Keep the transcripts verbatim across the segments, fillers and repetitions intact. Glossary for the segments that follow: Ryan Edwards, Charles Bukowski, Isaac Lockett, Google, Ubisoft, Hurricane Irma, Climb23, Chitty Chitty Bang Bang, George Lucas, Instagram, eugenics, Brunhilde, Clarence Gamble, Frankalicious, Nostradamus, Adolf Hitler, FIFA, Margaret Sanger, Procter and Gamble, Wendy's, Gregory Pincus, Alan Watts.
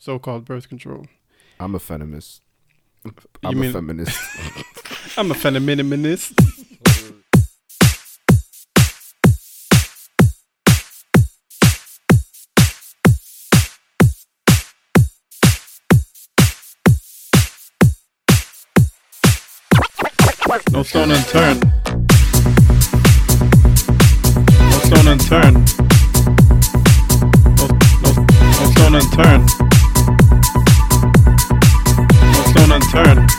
so-called birth control. I'm a feminist. I'm you a mean, feminist. I'm a feminist. No stone unturned. No stone unturned. No, no, no stone unturned. No stone unturned.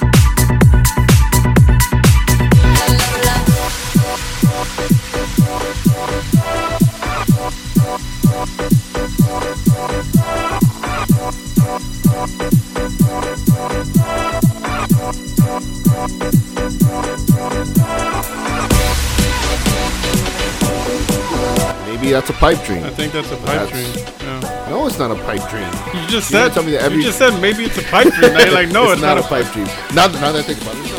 Maybe that's a pipe dream. I think that's a pipe that's, dream. Yeah. No, it's not a pipe dream. You just you said. Tell me that every you just said maybe it's a pipe dream. Now you're like, no, it's, it's not, not a pipe dream. dream. Now, now that I think about it.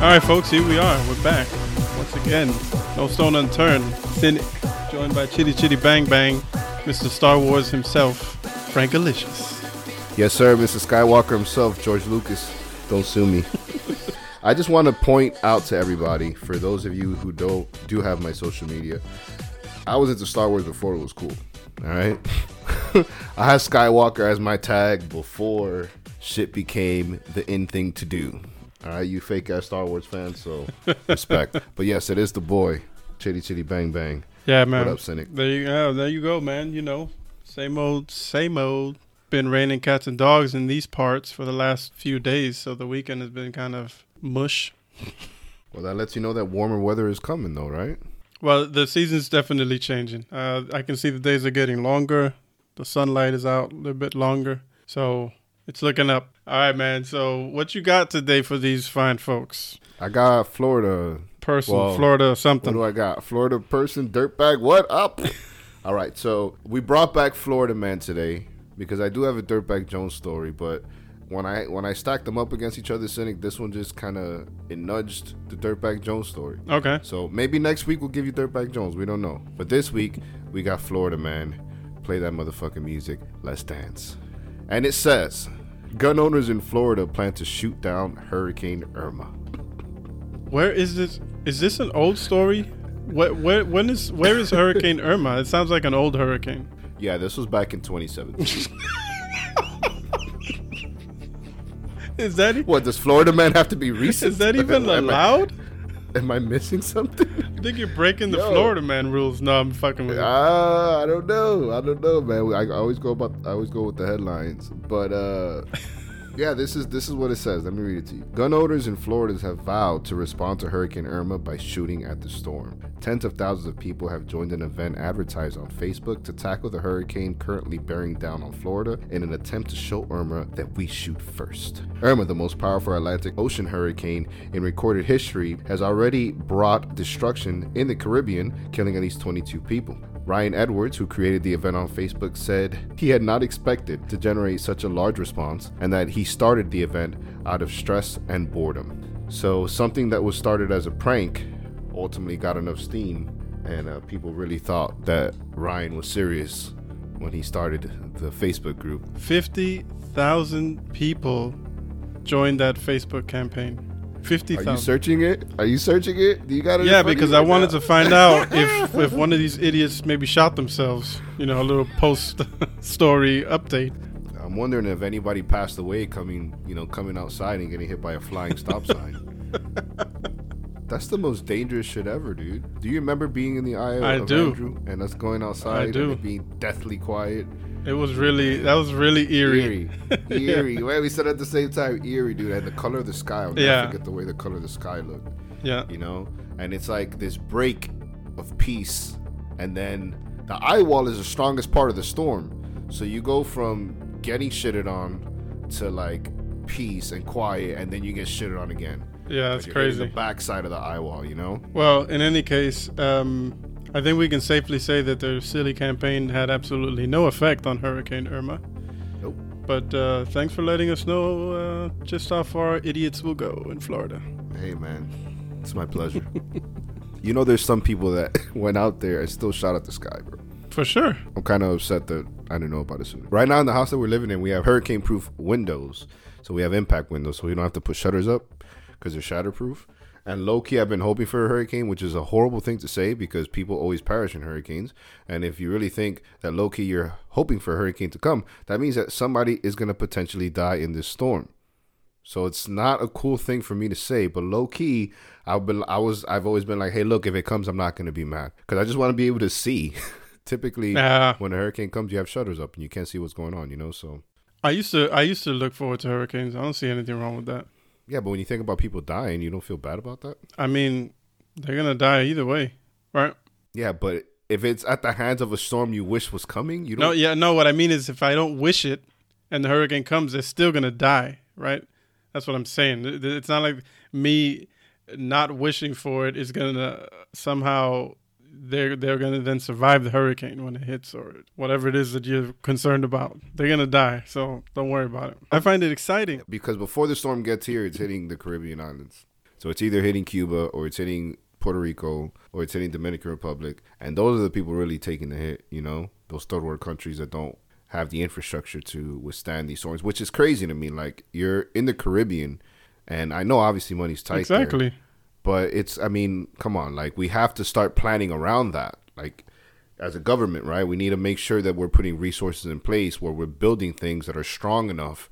Alright folks, here we are. We're back. Once again, no stone unturned. Sin joined by Chitty Chitty Bang Bang, Mister Star Wars himself, Frankalicious. Yes sir, Mister Skywalker himself, George Lucas. Don't sue me. I just want to point out to everybody, for those of you who don't do have my social media, I was into Star Wars before it was cool. Alright? I had Skywalker as my tag before shit became the in thing to do. All right, you fake-ass Star Wars fans, so respect. But yes, it is the boy, Chitty Chitty Bang Bang. Yeah, man. What up, Cynic? There you go, there you go, man. You know, same old, same old. Been raining cats and dogs in these parts for the last few days, so the weekend has been kind of mush. Well, that lets you know that warmer weather is coming, though, right? Well, the season's definitely changing. Uh, I can see the days are getting longer. The sunlight is out a little bit longer, so... it's looking up. All right, man. So what you got today for these fine folks? I got Florida. Person, well, Florida something. What do I got? Florida person, dirtbag, what up? All right. So we brought back Florida Man today because I do have a Dirtbag Jones story. But when I when I stacked them up against each other, Cynic, this one just kind of, it nudged the Dirtbag Jones story. Okay. So maybe next week we'll give you Dirtbag Jones. We don't know. But this week we got Florida Man. Play that motherfucking music. Let's dance. And it says... gun owners in Florida plan to shoot down Hurricane Irma. Where is this? Is this an old story? Where, where, when is, where is Hurricane Irma? It sounds like an old hurricane. Yeah, this was back in twenty seventeen. Is that even, what, does Florida Man have to be recent? Is that even am, allowed? Am I, am I missing something? I think you're breaking the Yo. Florida Man rules. No, I'm fucking with you. Ah, I don't know. I don't know, man. I always go about. I always go with the headlines. But uh, yeah, this is this is what it says. Let me read it to you. Gun owners in Florida have vowed to respond to Hurricane Irma by shooting at the storm. Tens of thousands of people have joined an event advertised on Facebook to tackle the hurricane currently bearing down on Florida in an attempt to show Irma that we shoot first. Irma, the most powerful Atlantic Ocean hurricane in recorded history, has already brought destruction in the Caribbean, killing at least twenty-two people. Ryan Edwards, who created the event on Facebook, said he had not expected to generate such a large response and that he started the event out of stress and boredom. So something that was started as a prank ultimately got enough steam, and uh, people really thought that Ryan was serious when he started the Facebook group. fifty thousand people joined that Facebook campaign. Fifty thousand. Are you searching it? Are you searching it? Do you got it? Yeah, because I right wanted now? to find out if if one of these idiots maybe shot themselves. You know, a little post story update. I'm wondering if anybody passed away coming, you know, coming outside and getting hit by a flying stop sign. That's the most dangerous shit ever, dude. Do you remember being in the aisle I of do. Andrew and us going outside I do. and it being deathly quiet? It was really, that was really eerie. Eerie. Eerie. Yeah. Well, we said at the same time, eerie, dude. And the color of the sky. I'll never yeah. forget the way the color of the sky looked. Yeah. You know? And it's like this break of peace. And then the eye wall is the strongest part of the storm. So you go from getting shitted on to like peace and quiet. And then you get shitted on again. Yeah, that's crazy. The backside of the eye wall, you know? Well, in any case, um... I think we can safely say that their silly campaign had absolutely no effect on Hurricane Irma. Nope. But uh, thanks for letting us know uh, just how far idiots will go in Florida. Hey, man. It's my pleasure. You know, there's some people that went out there and still shot at the sky, bro. For sure. I'm kind of upset that I didn't know about it sooner. Right now in the house that we're living in, we have hurricane-proof windows. So we have impact windows, so we don't have to put shutters up because they're shatterproof. And low-key, I've been hoping for a hurricane, which is a horrible thing to say because people always perish in hurricanes. And if you really think that low-key you're hoping for a hurricane to come, that means that somebody is going to potentially die in this storm. So it's not a cool thing for me to say, but low-key, I've been, I was, I've always been like, hey, look, if it comes, I'm not going to be mad because I just want to be able to see. Typically, uh, when a hurricane comes, you have shutters up and you can't see what's going on, you know, so. I used to, I used to look forward to hurricanes. I don't see anything wrong with that. Yeah, but when you think about people dying, you don't feel bad about that? I mean, they're going to die either way, right? Yeah, but if it's at the hands of a storm you wish was coming, you don't... No, yeah, no, what I mean is if I don't wish it and the hurricane comes, they're still going to die, right? That's what I'm saying. It's not like me not wishing for it is going to somehow... They're, they're going to then survive the hurricane when it hits or whatever it is that you're concerned about. They're going to die, so don't worry about it. I find it exciting. Because before the storm gets here, it's hitting the Caribbean islands. So it's either hitting Cuba or it's hitting Puerto Rico or it's hitting Dominican Republic. And those are the people really taking the hit, you know, those third world countries that don't have the infrastructure to withstand these storms, which is crazy to me. Like, you're in the Caribbean, and I know obviously money's tight exactly. there. But it's, I mean, come on, like, we have to start planning around that. Like, as a government, right, we need to make sure that we're putting resources in place where we're building things that are strong enough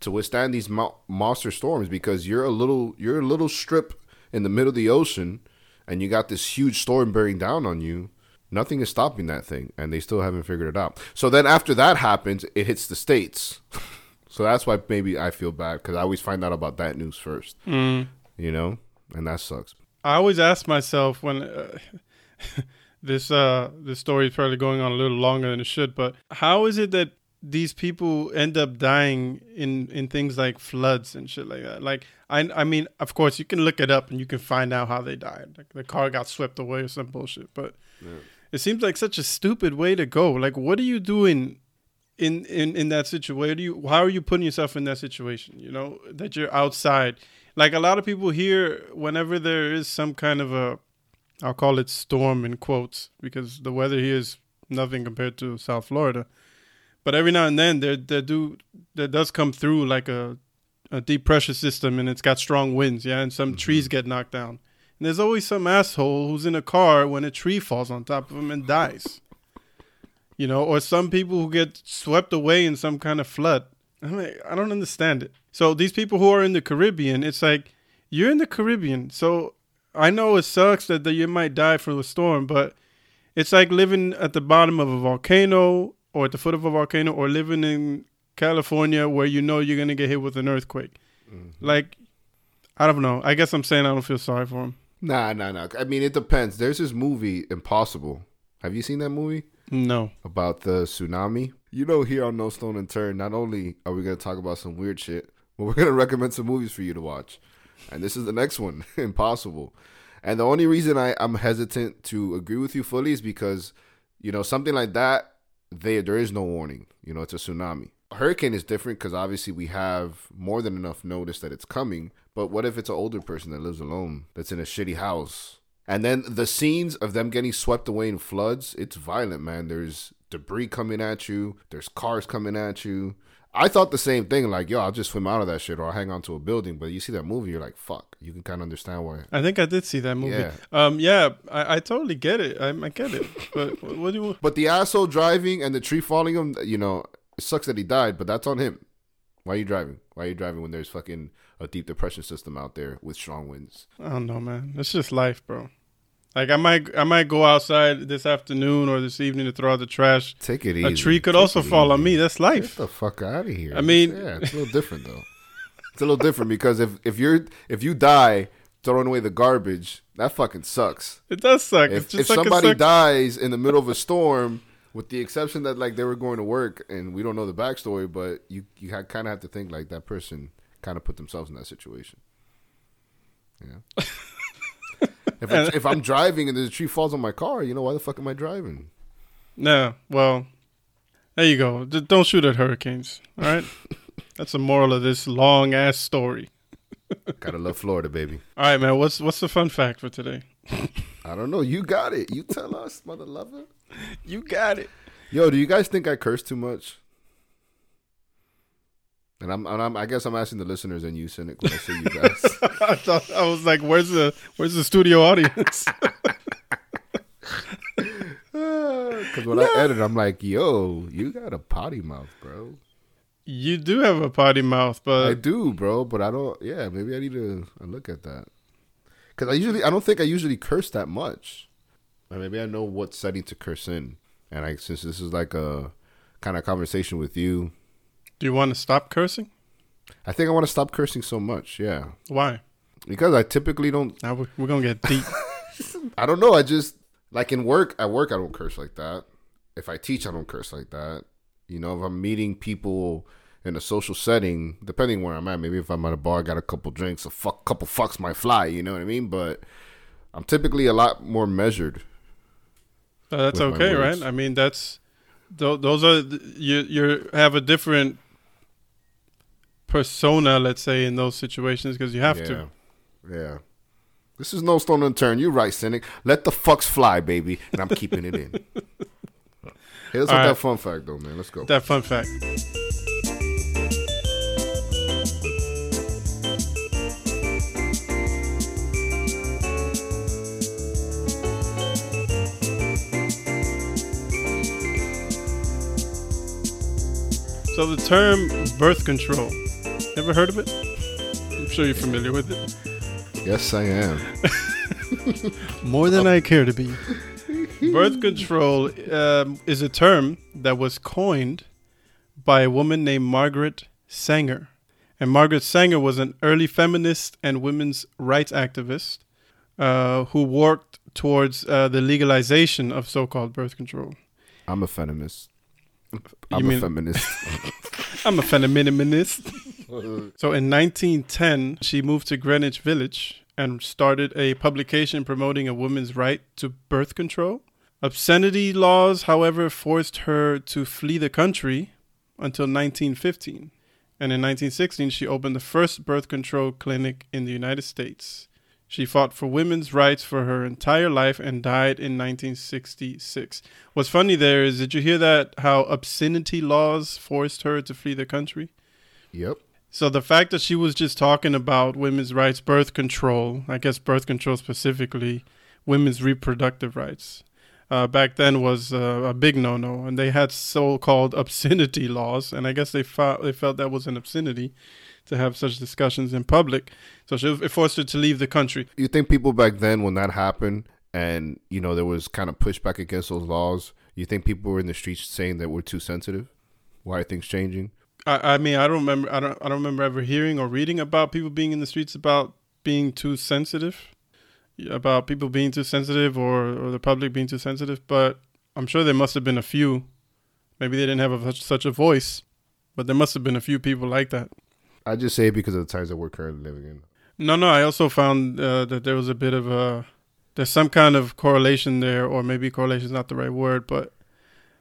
to withstand these mo- monster storms because you're a little, you're a little strip in the middle of the ocean and you got this huge storm bearing down on you. Nothing is stopping that thing, and they still haven't figured it out. So then after that happens, it hits the states. So that's why maybe I feel bad because I always find out about that news first, mm. you know? And that sucks. I always ask myself when uh, this uh, this story is probably going on a little longer than it should, but how is it that these people end up dying in, in things like floods and shit like that? Like, I I mean, of course, you can look it up and you can find out how they died. Like, the car got swept away or some bullshit. But yeah. It seems like such a stupid way to go. Like, what are you doing in, in, in that situation? You, how are you putting yourself in that situation, you know, that you're outside? Like, a lot of people here, whenever there is some kind of a, I'll call it storm in quotes, because the weather here is nothing compared to South Florida. But every now and then, there there do there does come through like a, a deep pressure system, and it's got strong winds, yeah? And some mm-hmm. trees get knocked down. And there's always some asshole who's in a car when a tree falls on top of him and dies. You know, or some people who get swept away in some kind of flood. I'm like, I don't understand it. So these people who are in the Caribbean, it's like, you're in the Caribbean. So I know it sucks that, that you might die from a storm, but it's like living at the bottom of a volcano or at the foot of a volcano or living in California where you know you're going to get hit with an earthquake. Mm-hmm. Like, I don't know. I guess I'm saying I don't feel sorry for him. Nah, nah, nah. I mean, it depends. There's this movie, Impossible. Have you seen that movie? No. About the tsunami. You know, here on No Stone Unturned, not only are we going to talk about some weird shit, well, we're going to recommend some movies for you to watch. And this is the next one, Impossible. And the only reason I, I'm hesitant to agree with you fully is because, you know, something like that, they, there is no warning. You know, it's a tsunami. A hurricane is different because obviously we have more than enough notice that it's coming. But what if it's an older person that lives alone, that's in a shitty house? And then the scenes of them getting swept away in floods, it's violent, man. There's debris coming at you. There's cars coming at you. I thought the same thing, like, yo, I'll just swim out of that shit or I'll hang on to a building. But you see that movie, you're like, fuck, you can kind of understand why. I think I did see that movie. Yeah, um, yeah I, I totally get it. I, I get it. But what do you... But the asshole driving and the tree falling him, you know, it sucks that he died, but that's on him. Why are you driving? Why are you driving when there's fucking a deep depression system out there with strong winds? I don't know, man. It's just life, bro. Like, I might I might go outside this afternoon or this evening to throw out the trash. Take it easy. A tree could also fall on me. That's life. Get the fuck out of here. I mean... Yeah, it's a little different, though. It's a little different because if, if you're if you die throwing away the garbage, that fucking sucks. It does suck. If, it's just if like somebody suck. dies in the middle of a storm, with the exception that, like, they were going to work, and we don't know the backstory, but you, you kind of have to think, like, that person kind of put themselves in that situation. Yeah. If, I, if I'm driving and the tree falls on my car, you know, why the fuck am I driving? No, well, there you go. D- don't shoot at hurricanes, all right? That's the moral of this long-ass story. Gotta love Florida, baby. All right, man, what's what's the fun fact for today? I don't know. You got it. You tell us, mother lover. You got it. Yo, do you guys think I curse too much? And I'm, and I'm, I guess I'm asking the listeners and you, Cynic, when I see you guys. I, thought, I was like, "Where's the, where's the studio audience?" Because when no. I edit, I'm like, "Yo, you got a potty mouth, bro." You do have a potty mouth, but I do, bro. But I don't. Yeah, maybe I need to I look at that. Because I usually, I don't think I usually curse that much. Or maybe I know what setting to curse in, and I since this is like a kind of conversation with you. Do you want to stop cursing? I think I want to stop cursing so much, yeah. Why? Because I typically don't... Now we're, we're going to get deep. I don't know. I just... Like in work, at work, I don't curse like that. If I teach, I don't curse like that. You know, if I'm meeting people in a social setting, depending where I'm at, maybe if I'm at a bar, got a couple drinks, a fuck, couple fucks might fly, you know what I mean? But I'm typically a lot more measured. Uh, that's okay, right? I mean, that's... Th- those are... You, you have a different... persona, let's say, in those situations, because you have yeah. to. Yeah. This is no stone unturned. You're right, Cynic. Let the fucks fly, baby. And I'm keeping it in. Hey, let's All have right. that fun fact, though, man. Let's go. That fun fact. So the term birth control. Ever heard of it? I'm sure you're familiar with it. Yes, I am. More than I care to be. Birth control um, is a term that was coined by a woman named Margaret Sanger. And Margaret Sanger was an early feminist and women's rights activist uh, who worked towards uh, the legalization of so-called birth control. I'm a feminist. I'm you a mean, feminist. I'm a feminist. So in nineteen ten, she moved to Greenwich Village and started a publication promoting a woman's right to birth control. Obscenity laws, however, forced her to flee the country until nineteen fifteen. And in nineteen sixteen, she opened the first birth control clinic in the United States. She fought for women's rights for her entire life and died in nineteen sixty-six. What's funny there is, did you hear that, how obscenity laws forced her to flee the country? Yep. So the fact that she was just talking about women's rights, birth control, I guess birth control specifically, women's reproductive rights, uh, back then was uh, a big no-no. And they had so-called obscenity laws. And I guess they, fa- they felt that was an obscenity to have such discussions in public. So she, it forced her to leave the country. You think people back then, when that happened and, you know, there was kind of pushback against those laws, you think people were in the streets saying that we're too sensitive? Why are things changing? I, I mean, I don't remember. I don't. I don't remember ever hearing or reading about people being in the streets about being too sensitive, about people being too sensitive or, or the public being too sensitive. But I'm sure there must have been a few. Maybe they didn't have a, such a voice, but there must have been a few people like that. I just say it because of the times that we're currently living in. No, no. I also found uh, that there was a bit of a. There's some kind of correlation there, or maybe correlation is not the right word, but.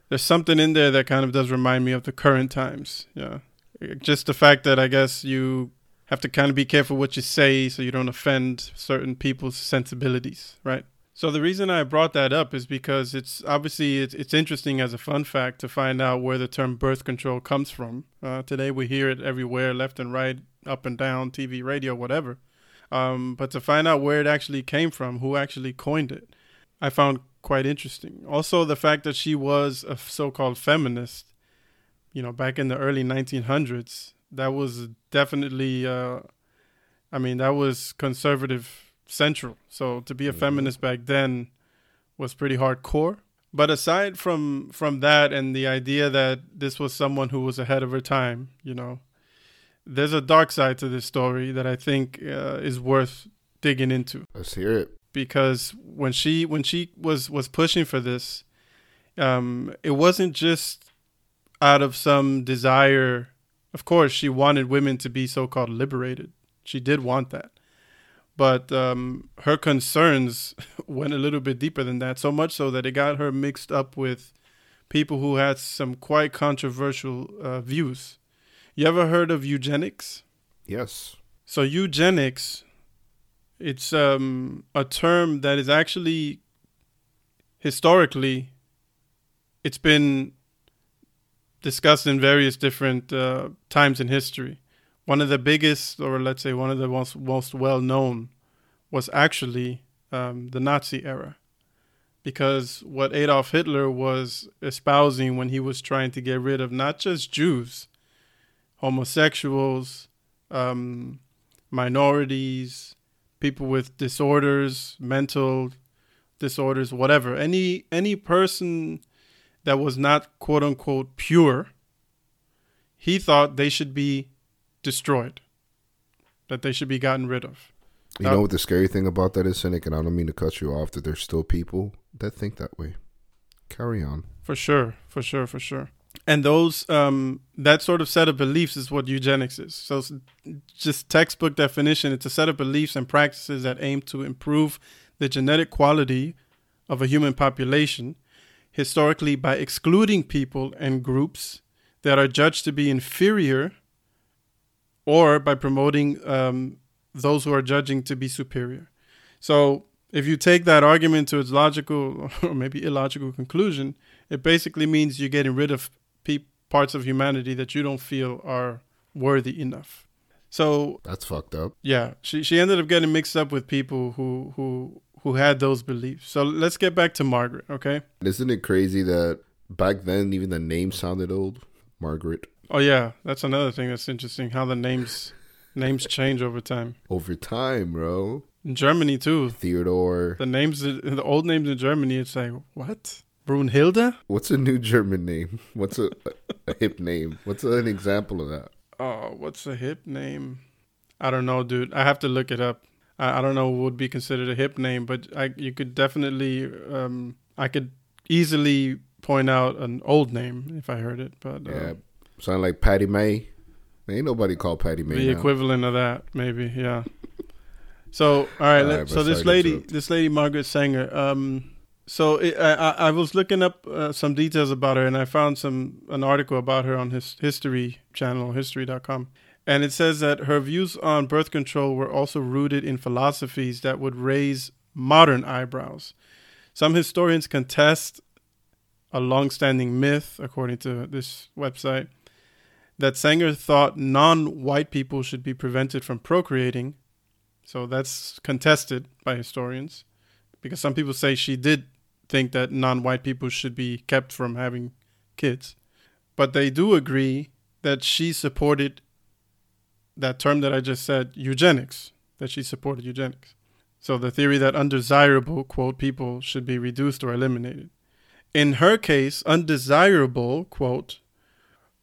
There's something in there that kind of does remind me of the current times. Yeah. Just the fact that I guess you have to kind of be careful what you say so you don't offend certain people's sensibilities, right? So the reason I brought that up is because it's obviously it's, it's interesting as a fun fact to find out where the term birth control comes from. Uh, today we hear it everywhere, left and right, up and down, T V, radio, whatever. Um, but to find out where it actually came from, who actually coined it, I found quite interesting. Also, the fact that she was a so-called feminist, you know, back in the early nineteen hundreds, that was definitely, uh, I mean, that was conservative central. So to be a feminist back then was pretty hardcore. But aside from from that and the idea that this was someone who was ahead of her time, you know, there's a dark side to this story that I think uh, is worth digging into. Let's hear it. Because when she when she was was pushing for this, um, it wasn't just out of some desire. Of course, she wanted women to be so-called liberated. She did want that. But um, her concerns went a little bit deeper than that, so much so that it got her mixed up with people who had some quite controversial uh, views. You ever heard of eugenics? Yes. So eugenics, it's um, a term that is actually, historically, it's been discussed in various different uh, times in history. One of the biggest, or let's say one of the most, most well-known, was actually um, the Nazi era. Because what Adolf Hitler was espousing when he was trying to get rid of not just Jews, homosexuals, um, minorities, people with disorders, mental disorders, whatever. Any, any person that was not, quote-unquote, pure, he thought they should be destroyed, that they should be gotten rid of. You now, know what the scary thing about that is, Cynic, and I don't mean to cut you off, that there's still people that think that way. Carry on. For sure, for sure, for sure. And those, um, that sort of set of beliefs is what eugenics is. So it's just textbook definition, it's a set of beliefs and practices that aim to improve the genetic quality of a human population, historically by excluding people and groups that are judged to be inferior, or by promoting um, those who are judging to be superior. So if you take that argument to its logical or maybe illogical conclusion, it basically means you're getting rid of pe- parts of humanity that you don't feel are worthy enough. So that's fucked up. Yeah, she she ended up getting mixed up with people who who who had those beliefs. So let's get back to Margaret, okay? Isn't it crazy that back then even the name sounded old? Margaret. Oh, yeah. That's another thing that's interesting, how the names names change over time. Over time, bro. In Germany, too. Theodore. The names, the old names in Germany, it's like, what? Brunhilde? What's a new German name? What's a, a hip name? What's an example of that? Oh, what's a hip name? I don't know, dude. I have to look it up. I, I don't know what would be considered a hip name, but I you could definitely, um, I could easily point out an old name if I heard it. But uh, yeah. Sound like Patty Mae. Ain't nobody called Patty Mae. The now. Equivalent of that, maybe, yeah. So, all right. All let, right so this lady, this lady Margaret Sanger. Um, so it, I, I was looking up uh, some details about her, and I found some an article about her on his History Channel, history dot com, and it says that her views on birth control were also rooted in philosophies that would raise modern eyebrows. Some historians contest a long-standing myth, according to this website, that Sanger thought non-white people should be prevented from procreating. So that's contested by historians, because some people say she did think that non-white people should be kept from having kids. But they do agree that she supported that term that I just said, eugenics, that she supported eugenics. So the theory that undesirable, quote, people should be reduced or eliminated. In her case, undesirable, quote,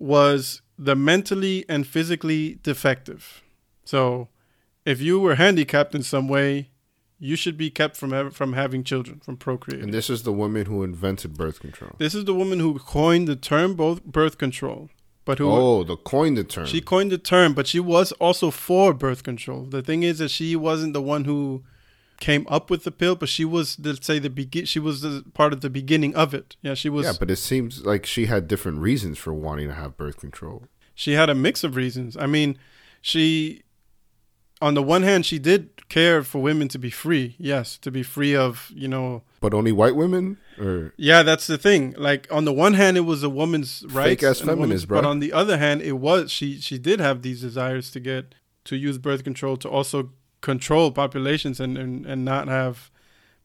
was the mentally and physically defective. So if you were handicapped in some way, you should be kept from from having children, from procreating. And this is the woman who invented birth control. This is the woman who coined the term both birth control. But who Oh, the coined the term. She coined the term, but she was also for birth control. The thing is that she wasn't the one who came up with the pill, but she was, let's say, the begin. She was the part of the beginning of it. Yeah, she was. Yeah, but it seems like she had different reasons for wanting to have birth control. She had a mix of reasons. I mean, she on the one hand, she did care for women to be free. Yes, to be free of, you know. But only white women? Or yeah, that's the thing. Like, on the one hand, it was a woman's right. Fake-ass feminist, bro. But on the other hand, it was, she, she did have these desires to get, to use birth control to also control populations and, and, and not have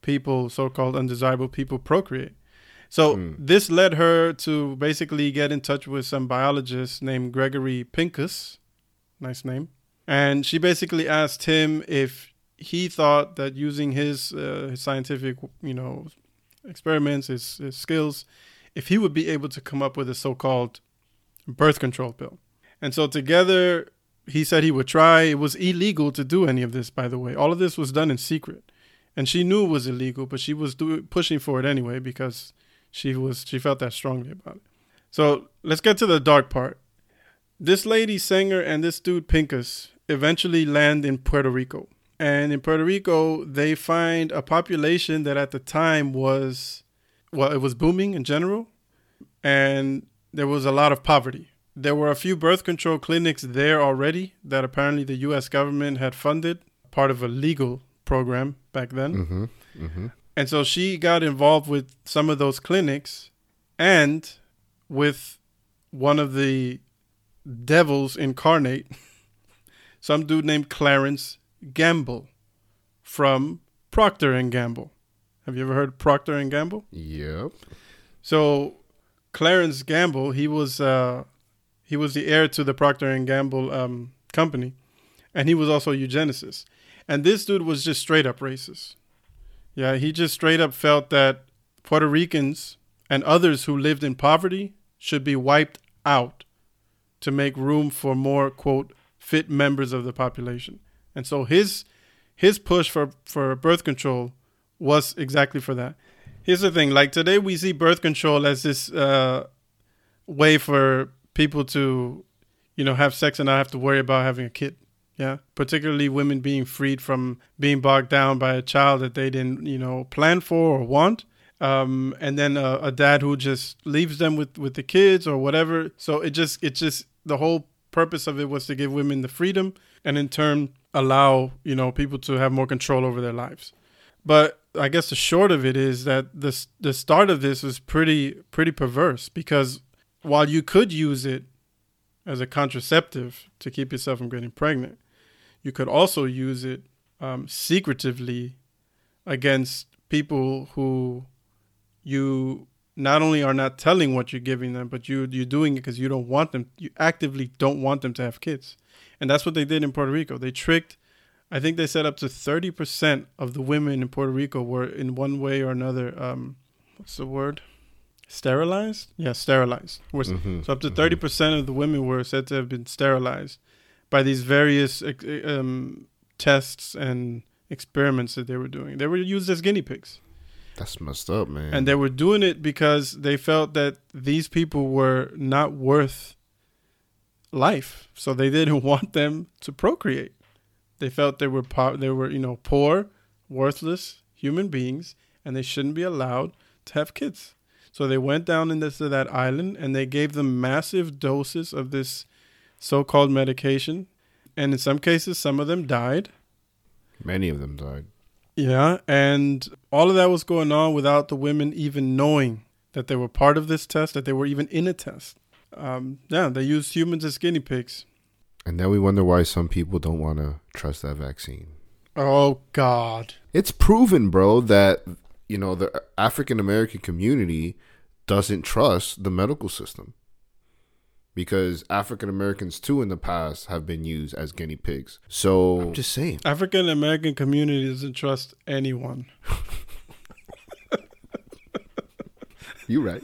people, so-called undesirable people, procreate. So mm. this led her to basically get in touch with some biologist named Gregory Pincus. Nice name. And she basically asked him if he thought that using his, uh, his scientific, you know, experiments, his, his skills, if he would be able to come up with a so-called birth control pill. And so together, he said he would try. It was illegal to do any of this, by the way. All of this was done in secret. And she knew it was illegal, but she was do- pushing for it anyway because she was she felt that strongly about it. So let's get to the dark part. This lady, Sanger, and this dude, Pincus, eventually land in Puerto Rico. And in Puerto Rico, they find a population that at the time was, well, it was booming in general. And there was a lot of poverty. There were a few birth control clinics there already that apparently the U S government had funded, part of a legal program back then. Mm-hmm, mm-hmm. And so she got involved with some of those clinics and with one of the devils incarnate, some dude named Clarence Gamble from Procter and Gamble. Have you ever heard of Procter and Gamble? Yep. So Clarence Gamble, he was uh, he was the heir to the Procter and Gamble um, company, and he was also a eugenicist. And this dude was just straight up racist. Yeah, he just straight up felt that Puerto Ricans and others who lived in poverty should be wiped out to make room for more, quote, fit members of the population. And so his his push for, for birth control was exactly for that. Here's the thing. Like, today we see birth control as this uh, way for people to, you know, have sex and not have to worry about having a kid. Yeah, particularly women being freed from being bogged down by a child that they didn't, you know, plan for or want. Um, and then a, a dad who just leaves them with, with the kids or whatever. So it just it just the whole purpose of it was to give women the freedom and in turn allow, you know, people to have more control over their lives. But I guess the short of it is that the the start of this was pretty pretty perverse, because while you could use it as a contraceptive to keep yourself from getting pregnant, you could also use it um, secretively against people who you not only are not telling what you're giving them, but you, you're doing it because you don't want them. You actively don't want them to have kids. And that's what they did in Puerto Rico. They tricked, I think they said up to thirty percent of the women in Puerto Rico were in one way or another, um, what's the word? Sterilized? Yeah, sterilized. Mm-hmm, so up to thirty percent mm-hmm. of the women were said to have been sterilized by these various um, tests and experiments that they were doing. They were used as guinea pigs. That's messed up, man. And they were doing it because they felt that these people were not worth life, so they didn't want them to procreate. They felt they were po- they were you know poor, worthless human beings, and they shouldn't be allowed to have kids. So they went down into to that island and they gave them massive doses of this so-called medication, and in some cases, some of them died. Many of them died. Yeah, and all of that was going on without the women even knowing that they were part of this test, that they were even in a test. Um, yeah, they used humans as guinea pigs. And then we wonder why some people don't want to trust that vaccine. Oh, God. It's proven, bro, that, you know, the African-American community doesn't trust the medical system, because African-Americans, too, in the past have been used as guinea pigs. So I'm just saying. African-American community doesn't trust anyone. You're right.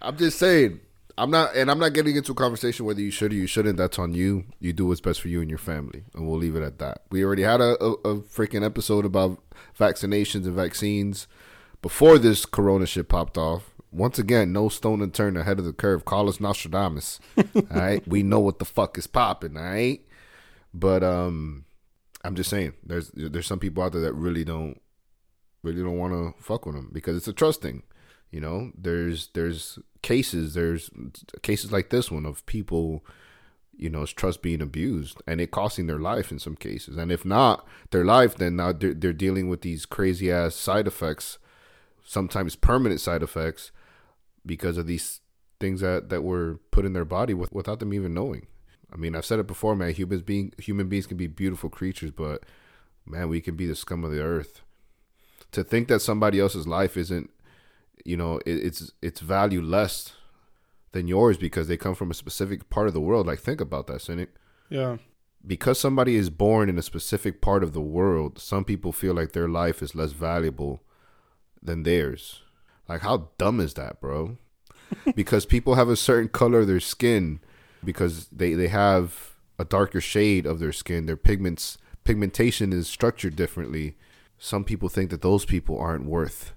I'm just saying. I'm not, and I'm not getting into a conversation whether you should or you shouldn't. That's on you. You do what's best for you and your family, and we'll leave it at that. We already had a, a, a freaking episode about vaccinations and vaccines before this corona shit popped off. Once again, no stone unturned, ahead of the curve. Call us Nostradamus. All right? We know what the fuck is popping, all right? But um, I'm just saying, there's there's some people out there that really don't really don't want to fuck with them because it's a trust thing. You know, there's there's cases, there's cases like this one of people you know, it's trust being abused and it costing their life in some cases. And if not their life, then now they're, they're dealing with these crazy ass side effects, sometimes permanent side effects, because of these things that, that were put in their body with, without them even knowing. I mean, I've said it before, man, humans being human beings can be beautiful creatures, but man, we can be the scum of the earth. To think that somebody else's life isn't, you know, it, it's it's value less than yours because they come from a specific part of the world. Like, think about that, Cynic. Yeah. Because somebody is born in a specific part of the world, some people feel like their life is less valuable than theirs. Like, how dumb is that, bro? Because people have a certain color of their skin because they, they have a darker shade of their skin. Their pigments pigmentation is structured differently. Some people think that those people aren't worth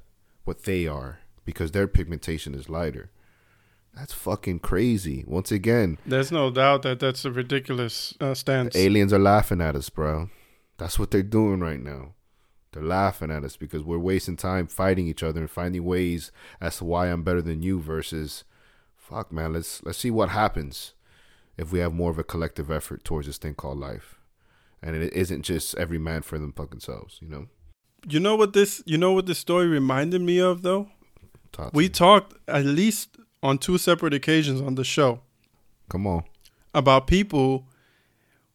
what they are because their pigmentation is lighter. That's fucking crazy. Once again, there's no doubt that that's a ridiculous uh, stance. The aliens are laughing at us, bro. That's what they're doing right now. They're laughing at us because we're wasting time fighting each other and finding ways as to why I'm better than you versus, fuck, man, let's let's see what happens if we have more of a collective effort towards this thing called life. And it isn't just every man for them fucking selves, you know? You know what this you know what this story reminded me of, though? Tati. We talked at least on two separate occasions on the show. Come on. About people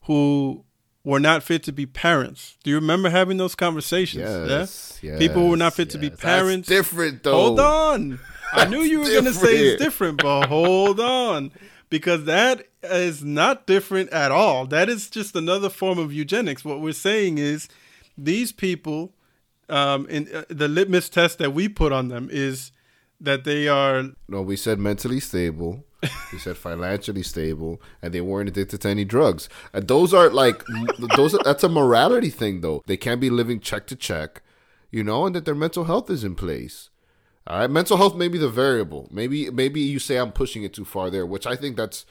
who were not fit to be parents. Do you remember having those conversations? Yes. Yeah? yes People who were not fit yes. to be parents. That's different, though. Hold on. I knew you were going to say it's different, but hold on. Because that is not different at all. That is just another form of eugenics. What we're saying is these people, um, in uh, the litmus test that we put on them is that they are... No, we said mentally stable. We said financially stable, and they weren't addicted to any drugs. And those are like, those. Are, that's a morality thing, though. They can't be living check to check, you know, and that their mental health is in place. All right, mental health may be the variable. Maybe, maybe you say I'm pushing it too far there, which I think that's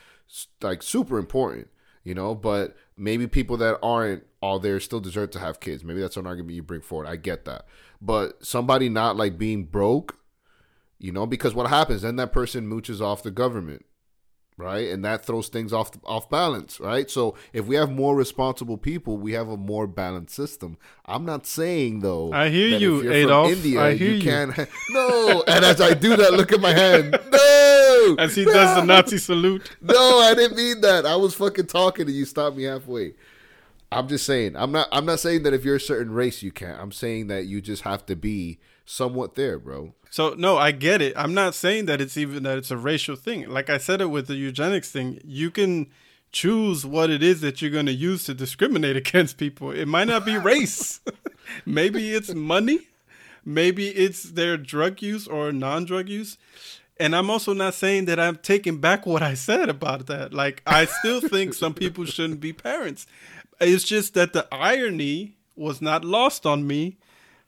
like super important, you know. But maybe people that aren't all there still deserve to have kids. Maybe that's an argument you bring forward. I get that, but somebody not like being broke. You know, because what happens, then that person mooches off the government, right? And that throws things off off balance, right? So if we have more responsible people, we have a more balanced system. I'm not saying, though. I hear that you, if you're Adolf. From India, I hear you. you. Can't ha- no. And as I do that, look at my hand. No. As he does no. the Nazi salute. No, I didn't mean that. I was fucking talking and you stopped me halfway. I'm just saying. I'm not, I'm not saying that if you're a certain race, you can't. I'm saying that you just have to be somewhat there, bro. So, no, I get it. I'm not saying that it's even that it's a racial thing. Like I said it with the eugenics thing, you can choose what it is that you're going to use to discriminate against people. It might not be race. Maybe it's money. Maybe it's their drug use or non-drug use. And I'm also not saying that I'm taking back what I said about that. Like, I still think some people shouldn't be parents. It's just that the irony was not lost on me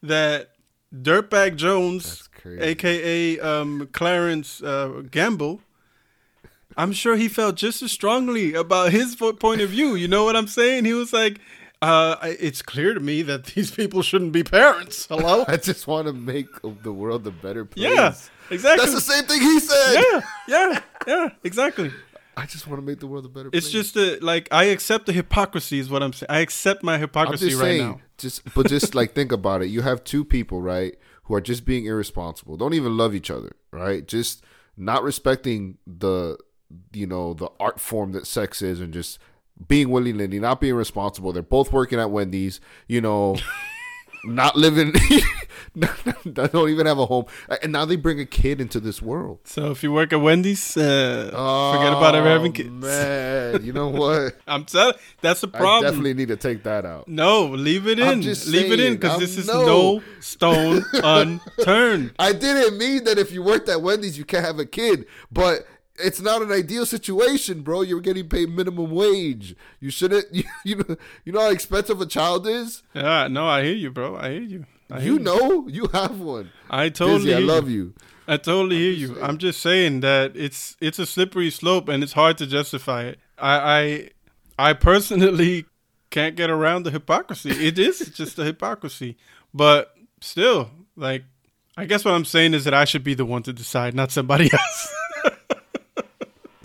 that Dirtbag Jones, a k a. Um, Clarence uh, Gamble, I'm sure he felt just as strongly about his point of view. You know what I'm saying? He was like, uh, it's clear to me that these people shouldn't be parents. Hello? I just want to make the world a better place. Yeah, exactly. That's the same thing he said. Yeah, yeah, yeah, exactly. I just want to make the world a better place. It's just that, like, I accept the hypocrisy is what I'm saying. I accept my hypocrisy I'm just right saying, now. Just, but just, like, think about it. You have two people, right, who are just being irresponsible. Don't even love each other, right? Just not respecting the, you know, the art form that sex is and just being willy-nilly, not being responsible. They're both working at Wendy's, you know, not living... I don't even have a home. And now they bring a kid into this world. So if you work at Wendy's, uh, oh, forget about ever having kids. Man, you know what? I'm telling that's the problem. I definitely need to take that out. No, leave it in. I'm just leave saying, it in because this is no, no stone unturned. I didn't mean that if you worked at Wendy's, you can't have a kid. But it's not an ideal situation, bro. You're getting paid minimum wage. You shouldn't. You, you, know, you know how expensive a child is? Yeah, no, I hear you, bro. I hear you. I you know, you have one. I totally Dizzy, I love you. I totally I'm hear you. Saying. I'm just saying that it's it's a slippery slope and it's hard to justify it. I I, I personally can't get around the hypocrisy. It is just a hypocrisy. But still, like, I guess what I'm saying is that I should be the one to decide, not somebody else.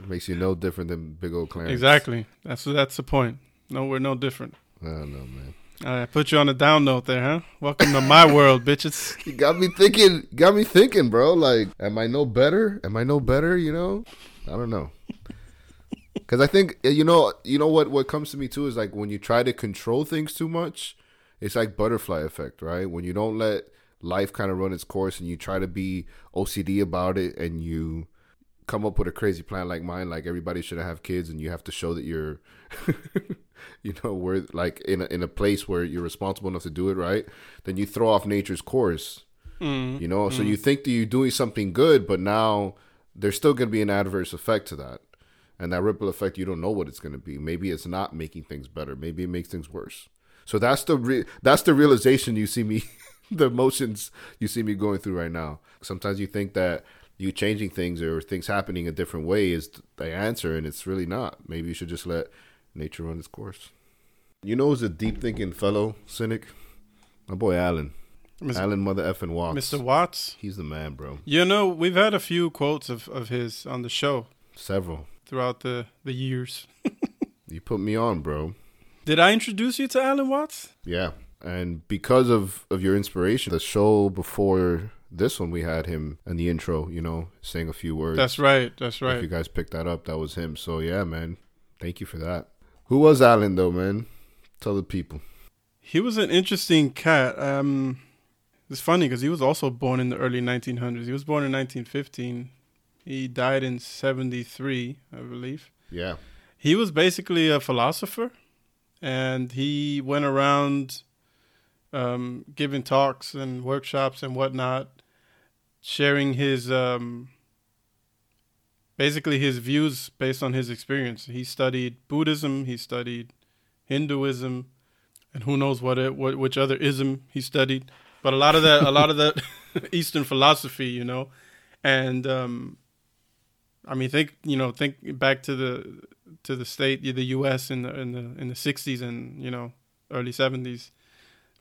Makes you no different than big old Clarence. Exactly. That's that's the point. No, we're no different. I don't know, man. All right, put you on a down note there, huh? Welcome to my world, bitches. You got me thinking, got me thinking, bro. Like, am I no better? Am I no better, you know? I don't know. Because I think, you know, you know what, what comes to me, too, is like when you try to control things too much, it's like butterfly effect, right? When you don't let life kind of run its course and you try to be O C D about it and you come up with a crazy plan like mine, like everybody should have kids and you have to show that you're... you know, we're like in a, in a place where you're responsible enough to do it, right? Then you throw off nature's course, mm, you know? Mm. So you think that you're doing something good, but now there's still going to be an adverse effect to that. And that ripple effect, you don't know what it's going to be. Maybe it's not making things better. Maybe it makes things worse. So that's the re- that's the realization you see me, the emotions you see me going through right now. Sometimes you think that you changing things or things happening a different way is the answer, and it's really not. Maybe you should just let nature run its course. You know who's a deep thinking fellow cynic? My boy Alan. Mister Alan mother effing Watts. Mister Watts? He's the man, bro. You know, we've had a few quotes of, of his on the show. Several. Throughout the, the years. You put me on, bro. Did I introduce you to Alan Watts? Yeah. And because of, of your inspiration, the show before this one, we had him in the intro, you know, saying a few words. That's right. That's right. If you guys picked that up, that was him. So yeah, man. Thank you for that. Who was Alan, though, man? Tell the people. He was an interesting cat. Um, it's funny because he was also born in the early nineteen hundreds. He was born in nineteen fifteen. He died in seventy-three, I believe. Yeah. He was basically a philosopher, and he went around um, giving talks and workshops and whatnot, sharing his... Um, Basically, his views based on his experience. He studied Buddhism. He studied Hinduism, and who knows what, it, what which other ism he studied. But a lot of that, a lot of that Eastern philosophy, you know. And um, I mean, think you know, think back to the to the state, the U S in the in the in the sixties and you know early seventies.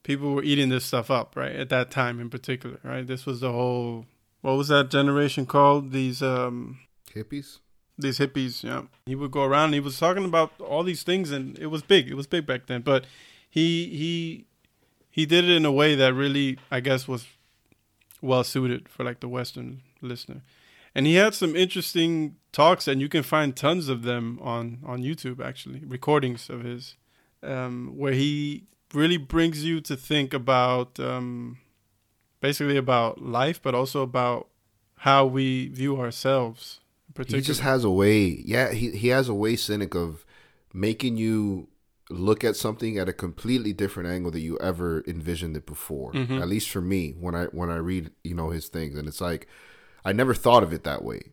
People were eating this stuff up, right? At that time, in particular, right? This was the whole. What was that generation called? These. Um, Hippies? These hippies, yeah. He would go around and he was talking about all these things, and it was big. It was big back then. But he he he did it in a way that really, I guess, was well suited for like the Western listener. And he had some interesting talks, and you can find tons of them on, on YouTube, actually, recordings of his, um, where he really brings you to think about um, basically about life, but also about how we view ourselves. He just has a way, yeah, he, he has a way, cynic, of making you look at something at a completely different angle that you ever envisioned it before. Mm-hmm. At least for me, when I when I read, you know, his things, and it's like, I never thought of it that way.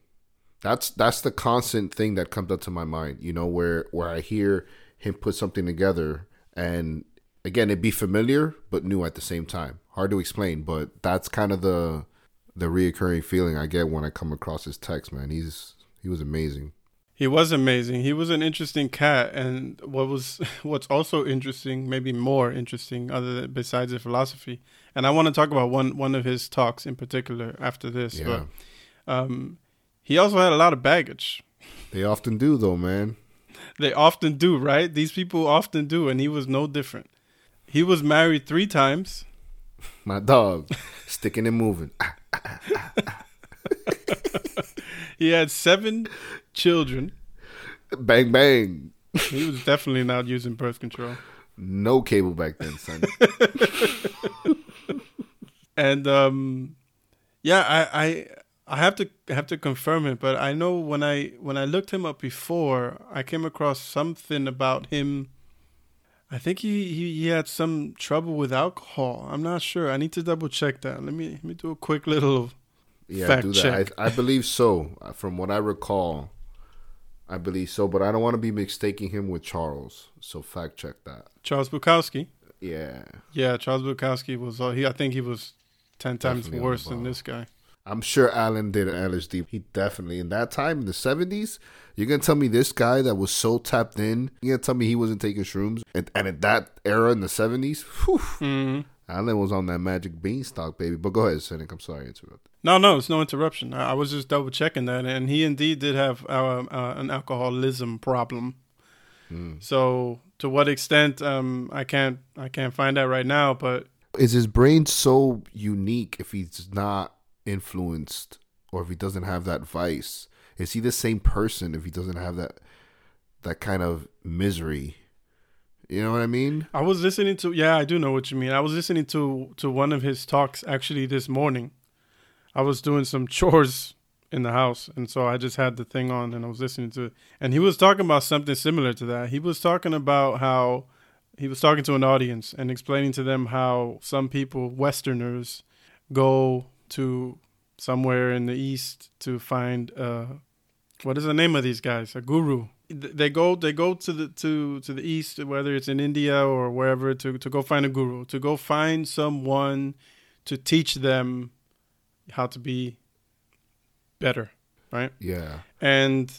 That's that's the constant thing that comes up to my mind, you know, where, where I hear him put something together, and again, it'd be familiar, but new at the same time. Hard to explain, but that's kind of the the reoccurring feeling I get when I come across his text, man. He's... He was amazing. He was amazing. He was an interesting cat. And what was what's also interesting, maybe more interesting, other than, besides the philosophy. And I want to talk about one one of his talks in particular after this. Yeah. But um, he also had a lot of baggage. They often do, though, man. They often do, right? These people often do, and he was no different. He was married three times. My dog, sticking and moving. Ah, ah, ah, ah. He had seven children. Bang, bang. He was definitely not using birth control. No cable back then, son. And um, yeah, I, I I have to have to confirm it, but I know when I when I looked him up before, I came across something about him. I think he, he, he had some trouble with alcohol. I'm not sure. I need to double check that. Let me let me do a quick little. Yeah, fact do that. I, I believe so. From what I recall, I believe so. But I don't want to be mistaking him with Charles. So fact check that. Charles Bukowski. Yeah. Yeah, Charles Bukowski was. He I think he was ten times definitely worse than this guy. I'm sure Alan did an L S D. He definitely in that time in the seventies. You're gonna tell me this guy that was so tapped in. You're gonna tell me he wasn't taking shrooms. And and in that era in the seventies, whew, mm-hmm. Alan was on that magic beanstalk, baby. But go ahead, Cynic. I'm sorry I interrupted. No, no, it's no interruption. I, I was just double checking that, and he indeed did have uh, uh, an alcoholism problem. Mm. So, to what extent? Um, I can't, I can't find out right now. But is his brain so unique if he's not influenced, or if he doesn't have that vice? Is he the same person if he doesn't have that that kind of misery? You know what I mean? I was listening to, yeah, I do know what you mean. I was listening to, to one of his talks actually this morning. I was doing some chores in the house, and so I just had the thing on and I was listening to it. And he was talking about something similar to that. He was talking about how he was talking to an audience and explaining to them how some people, Westerners, go to somewhere in the East to find, uh, what is the name of these guys? A guru. They go they go to the to, to the East, whether it's in India or wherever, to, to go find a guru, to go find someone to teach them how to be better, right? Yeah. And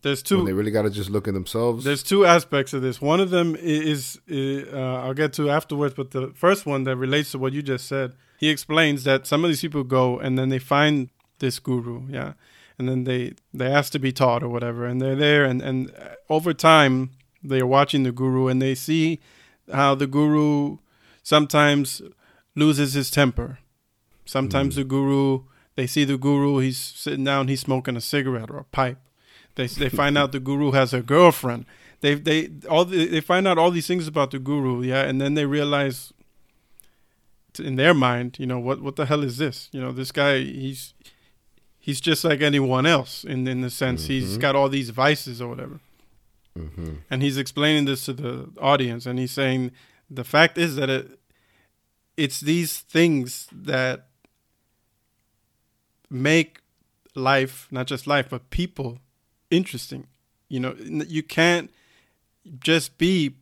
there's two... When they really got to just look at themselves. There's two aspects of this. One of them is, is uh, I'll get to afterwards, but the first one that relates to what you just said, he explains that some of these people go and then they find this guru, yeah. And then they, they ask to be taught or whatever. And they're there. And, and over time, they're watching the guru. And they see how the guru sometimes loses his temper. Sometimes mm. the guru, they see the guru, he's sitting down, he's smoking a cigarette or a pipe. They they find out the guru has a girlfriend. They they all the, they find out all these things about the guru, yeah. And then they realize in their mind, you know, what, what the hell is this? You know, this guy, he's... He's just like anyone else in, in the sense mm-hmm. he's got all these vices or whatever. Mm-hmm. And he's explaining this to the audience. And he's saying the fact is that it, it's these things that make life, not just life, but people interesting. You know, you can't just be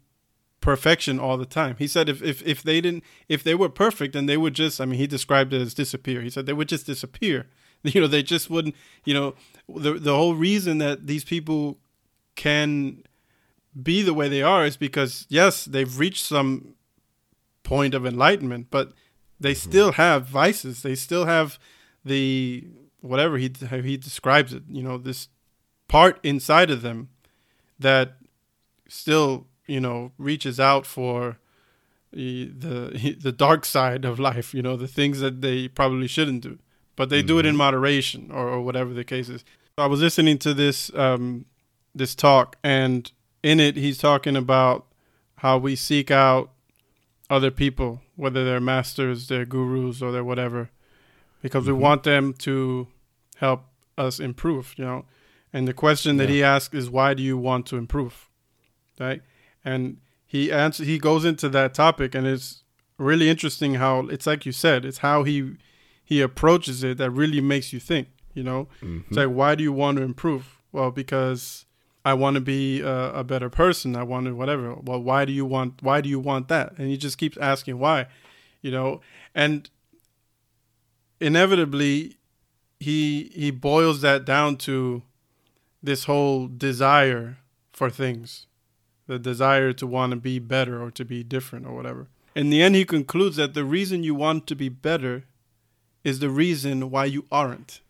perfection all the time. He said if, if, if they didn't, if they were perfect, then they would just, I mean, he described it as disappear. He said they would just disappear. You know, they just wouldn't, you know, the the whole reason that these people can be the way they are is because, yes, they've reached some point of enlightenment, but they mm-hmm. still have vices. They still have the, whatever he he describes it, you know, this part inside of them that still, you know, reaches out for the the dark side of life, you know, the things that they probably shouldn't do. But they mm-hmm. do it in moderation or, or whatever the case is. I was listening to this um, this talk, and in it, he's talking about how we seek out other people, whether they're masters, they're gurus, or they're whatever, because mm-hmm. we want them to help us improve, you know. And the question yeah. that he asks is, why do you want to improve, right? And he answer, he goes into that topic, and it's really interesting how, it's like you said, it's how he... he approaches it that really makes you think, you know, mm-hmm. it's like, why do you want to improve? Well, because I want to be a, a better person. I want to whatever. Well, why do you want, why do you want that? And he just keeps asking why, you know, and inevitably he, he boils that down to this whole desire for things, the desire to want to be better or to be different or whatever. In the end, he concludes that the reason you want to be better is the reason why you aren't.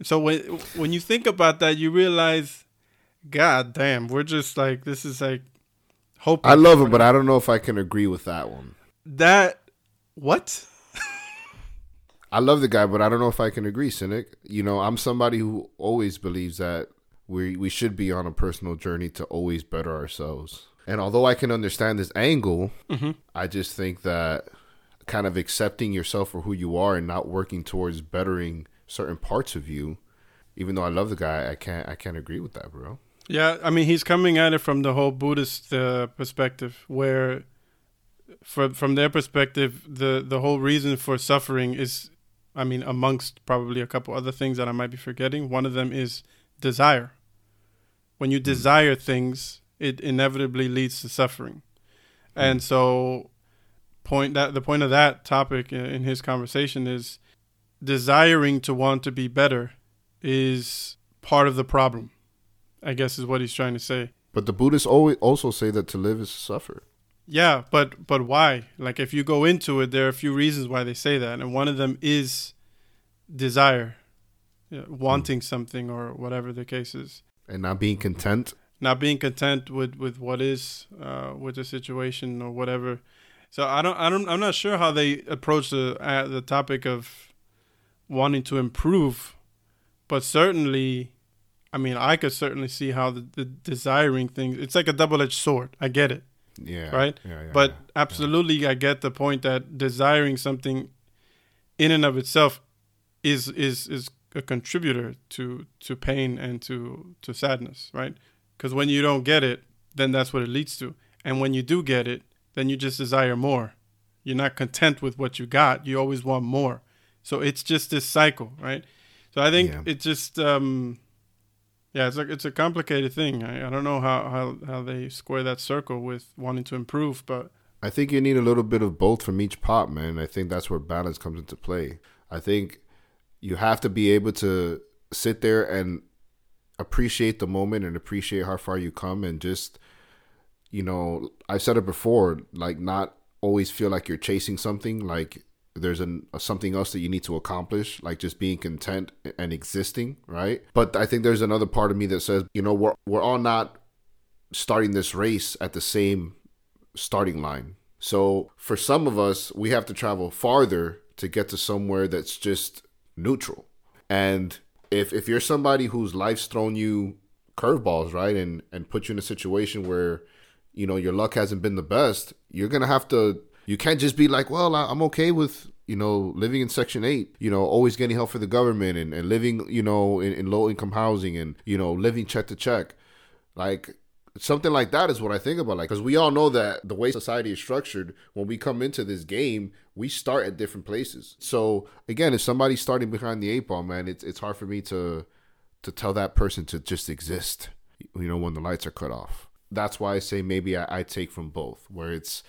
So when when you think about that, you realize, God damn, we're just like, this is like hoping. I love it, but I don't know if I can agree with that one. That, what? I love the guy, but I don't know if I can agree, Cynic. You know, I'm somebody who always believes that we we should be on a personal journey to always better ourselves. And although I can understand this angle, mm-hmm. I just think that kind of accepting yourself for who you are and not working towards bettering certain parts of you, even though I love the guy, I can't I can't agree with that, bro. Yeah, I mean, he's coming at it from the whole Buddhist uh, perspective, where from from their perspective, the the whole reason for suffering is, I mean, amongst probably a couple other things that I might be forgetting, one of them is desire. When you mm. desire things, it inevitably leads to suffering. Mm. And so point that the point of that topic in his conversation is desiring to want to be better is part of the problem, I guess is what he's trying to say. But the Buddhists always also say that to live is to suffer. Yeah, but but why? Like, if you go into it, there are a few reasons why they say that, and one of them is desire, yeah, wanting mm. something or whatever the case is, and not being content, not being content with, with what is, uh, with the situation or whatever. So I don't, I don't, I'm not sure how they approach the uh, the topic of wanting to improve, but certainly, I mean, I could certainly see how the, the desiring things. It's like a double-edged sword. I get it. Yeah. Right. Yeah, yeah, but yeah, absolutely, yeah. I get the point that desiring something, in and of itself, is is is a contributor to to pain and to to sadness, right? Because when you don't get it, then that's what it leads to. And when you do get it, then you just desire more. You're not content with what you got. You always want more. So it's just this cycle, right? So I think yeah. it just, um, yeah, it's like it's a complicated thing. I, I don't know how, how how they square that circle with wanting to improve, but I think you need a little bit of both from each pot, man. I think that's where balance comes into play. I think you have to be able to sit there and appreciate the moment and appreciate how far you come, and just, you know, I've said it before, like, not always feel like you're chasing something, like there's an, something else that you need to accomplish, like just being content and existing, right? But I think there's another part of me that says, you know, we're we're all not starting this race at the same starting line. So for some of us, we have to travel farther to get to somewhere that's just neutral. And if if you're somebody whose life's thrown you curveballs, right, and and put you in a situation where, you know, your luck hasn't been the best, you're going to have to, you can't just be like, well, I'm okay with, you know, living in Section eight, you know, always getting help for the government, and, and living, you know, in, in low-income housing, and, you know, living check to check. Like, something like that is what I think about, like, because we all know that the way society is structured, when we come into this game, we start at different places. So, again, if somebody's starting behind the eight ball, man, it's it's hard for me to to tell that person to just exist, you know, when the lights are cut off. That's why I say maybe I, I take from both, where it's,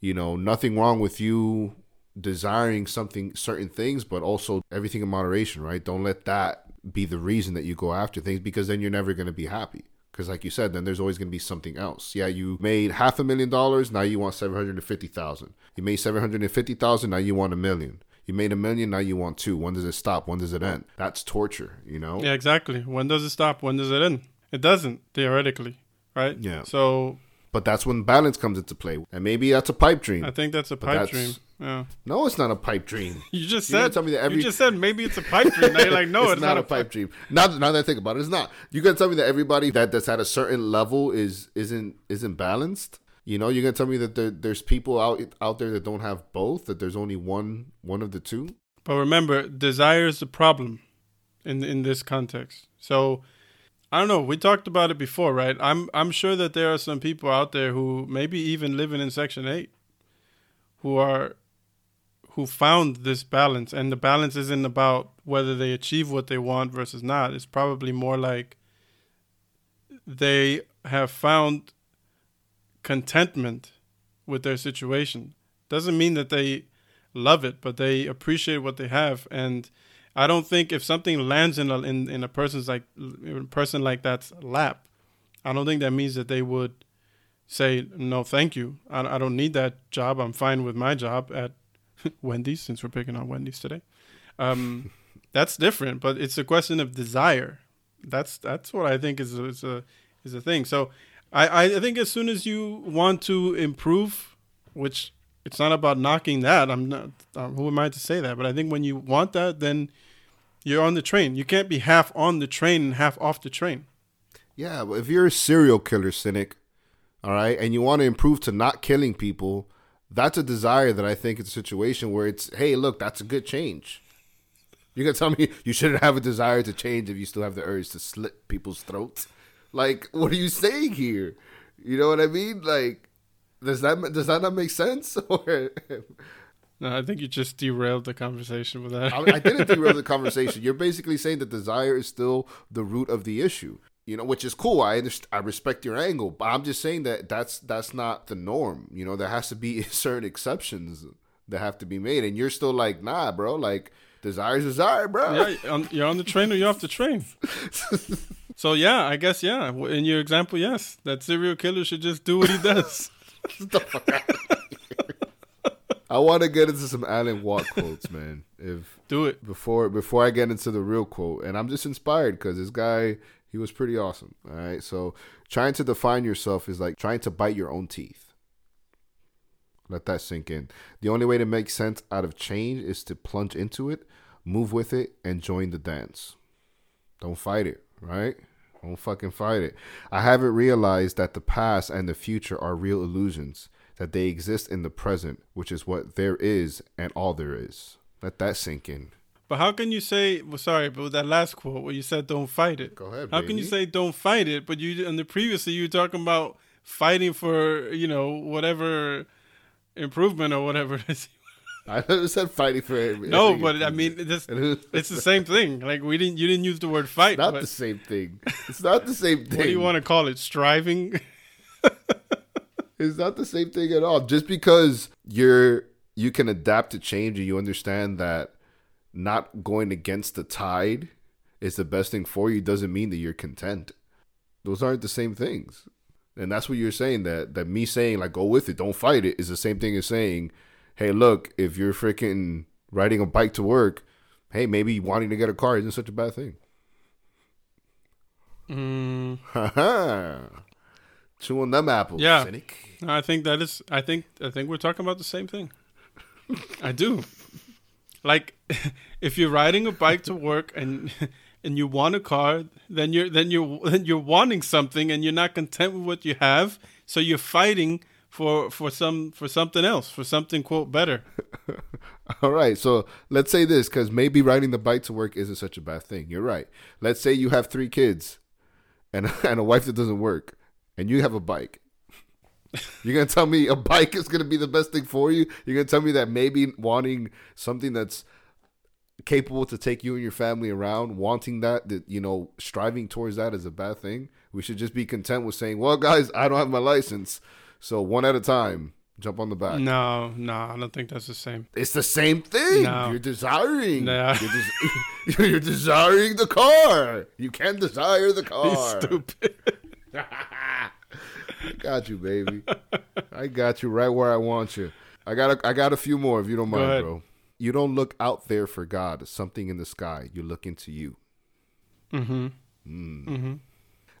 you know, nothing wrong with you desiring something, certain things, but also everything in moderation, right? Don't let that be the reason that you go after things, because then you're never going to be happy. Because like you said, then there's always going to be something else. Yeah, you made half a million dollars, now you want seven hundred fifty thousand. You made seven hundred fifty thousand, now you want a million. You made a million, now you want two. When does it stop? When does it end? That's torture, you know? Yeah, exactly. When does it stop? When does it end? It doesn't, theoretically, right? Yeah. So... But that's when balance comes into play. And maybe that's a pipe dream. I think that's a pipe that's, dream. Yeah. No, it's not a pipe dream. You just said, you tell me that every... you just said maybe it's a pipe dream. Now you're like, no, it's, it's not, not a pipe dream. Now, now that I think about it, it's not. You're going to tell me that everybody that, that's at a certain level is, isn't isn't balanced? You know, you're going to tell me that there, there's people out out there that don't have both, that there's only one one of the two? But remember, desire is the problem in in this context. So... I don't know. We talked about it before, right? I'm I'm sure that there are some people out there who maybe even living in Section eight who are who found this balance. And the balance isn't about whether they achieve what they want versus not. It's probably more like they have found contentment with their situation. Doesn't mean that they love it, but they appreciate what they have. And I don't think if something lands in a, in, in a person's like in a person like that's lap, I don't think that means that they would say, no, thank you. I, I don't need that job. I'm fine with my job at Wendy's, since we're picking on Wendy's today. Um, that's different, but it's a question of desire. That's that's what I think is a, is a, is a thing. So I, I think as soon as you want to improve, which it's not about knocking that. I'm not, um, who am I to say that? But I think when you want that, then you're on the train. You can't be half on the train and half off the train. Yeah, but if you're a serial killer cynic, all right, and you want to improve to not killing people, that's a desire that I think is a situation where it's, hey, look, that's a good change. You're going to tell me you shouldn't have a desire to change if you still have the urge to slit people's throats? Like, what are you saying here? You know what I mean? Like... Does that does that not make sense? Or... No, I think you just derailed the conversation with that. I, I didn't derail the conversation. You're basically saying that desire is still the root of the issue, you know, which is cool. I understand, I respect your angle, but I'm just saying that that's that's not the norm. You know, there has to be certain exceptions that have to be made, and you're still like, nah, bro. Like, desire's desire, bro. Yeah, you're on the train or you're off the train. So yeah, I guess yeah. In your example, yes, that serial killer should just do what he does. the fuck out of here. I want to get into some Alan Watts quotes, man. If do it before before I get into the real quote, and I'm just inspired because this guy, he was pretty awesome. All right, so trying to define yourself is like trying to bite your own teeth. Let that sink in. The only way to make sense out of change is to plunge into it, move with it, and join the dance. Don't fight it, right? Don't fucking fight it. I haven't realized that the past and the future are real illusions, that they exist in the present, which is what there is and all there is. Let that sink in. But how can you say, well, sorry, but with that last quote where you said don't fight it. Go ahead, How baby. Can you say don't fight it, but you, and the previously you were talking about fighting for, you know, whatever improvement or whatever it is. I never said fighting for it. No, but I mean, it's, it's the same thing. Like we didn't, you didn't use the word fight. It's not but the same thing. It's not the same thing. What do you want to call it? Striving? It's not the same thing at all. Just because you're, you can adapt to change and you understand that not going against the tide is the best thing for you doesn't mean that you're content. Those aren't the same things. And that's what you're saying, that that me saying like go with it, don't fight it, is the same thing as saying, hey, look, if you're freaking riding a bike to work, hey, maybe wanting to get a car isn't such a bad thing. Mm. Chewing them apples, yeah. Cynic. I think that is. I think. I think we're talking about the same thing. I do. Like, if you're riding a bike to work and and you want a car, then you're then you're then you're wanting something, and you're not content with what you have, so you're fighting for for some for something else, for something quote better. All right, so let's say this, because maybe riding the bike to work isn't such a bad thing. You're right. Let's say you have three kids, and and a wife that doesn't work, and you have a bike. You're going to tell me a bike is going to be the best thing for you? You're going to tell me that maybe wanting something that's capable to take you and your family around, wanting that, that, you know, striving towards that is a bad thing? We should just be content with saying, well, guys, I don't have my license, so one at a time, jump on the back. No, no, I don't think that's the same. It's the same thing. No. You're desiring. No. You're, des- you're desiring the car. You can desire the car. He's stupid. I got you, baby. I got you right where I want you. I got a, I got a few more if you don't mind, bro. You don't look out there for God, something in the sky. You look into you. Mm-hmm. Mm. Mm-hmm.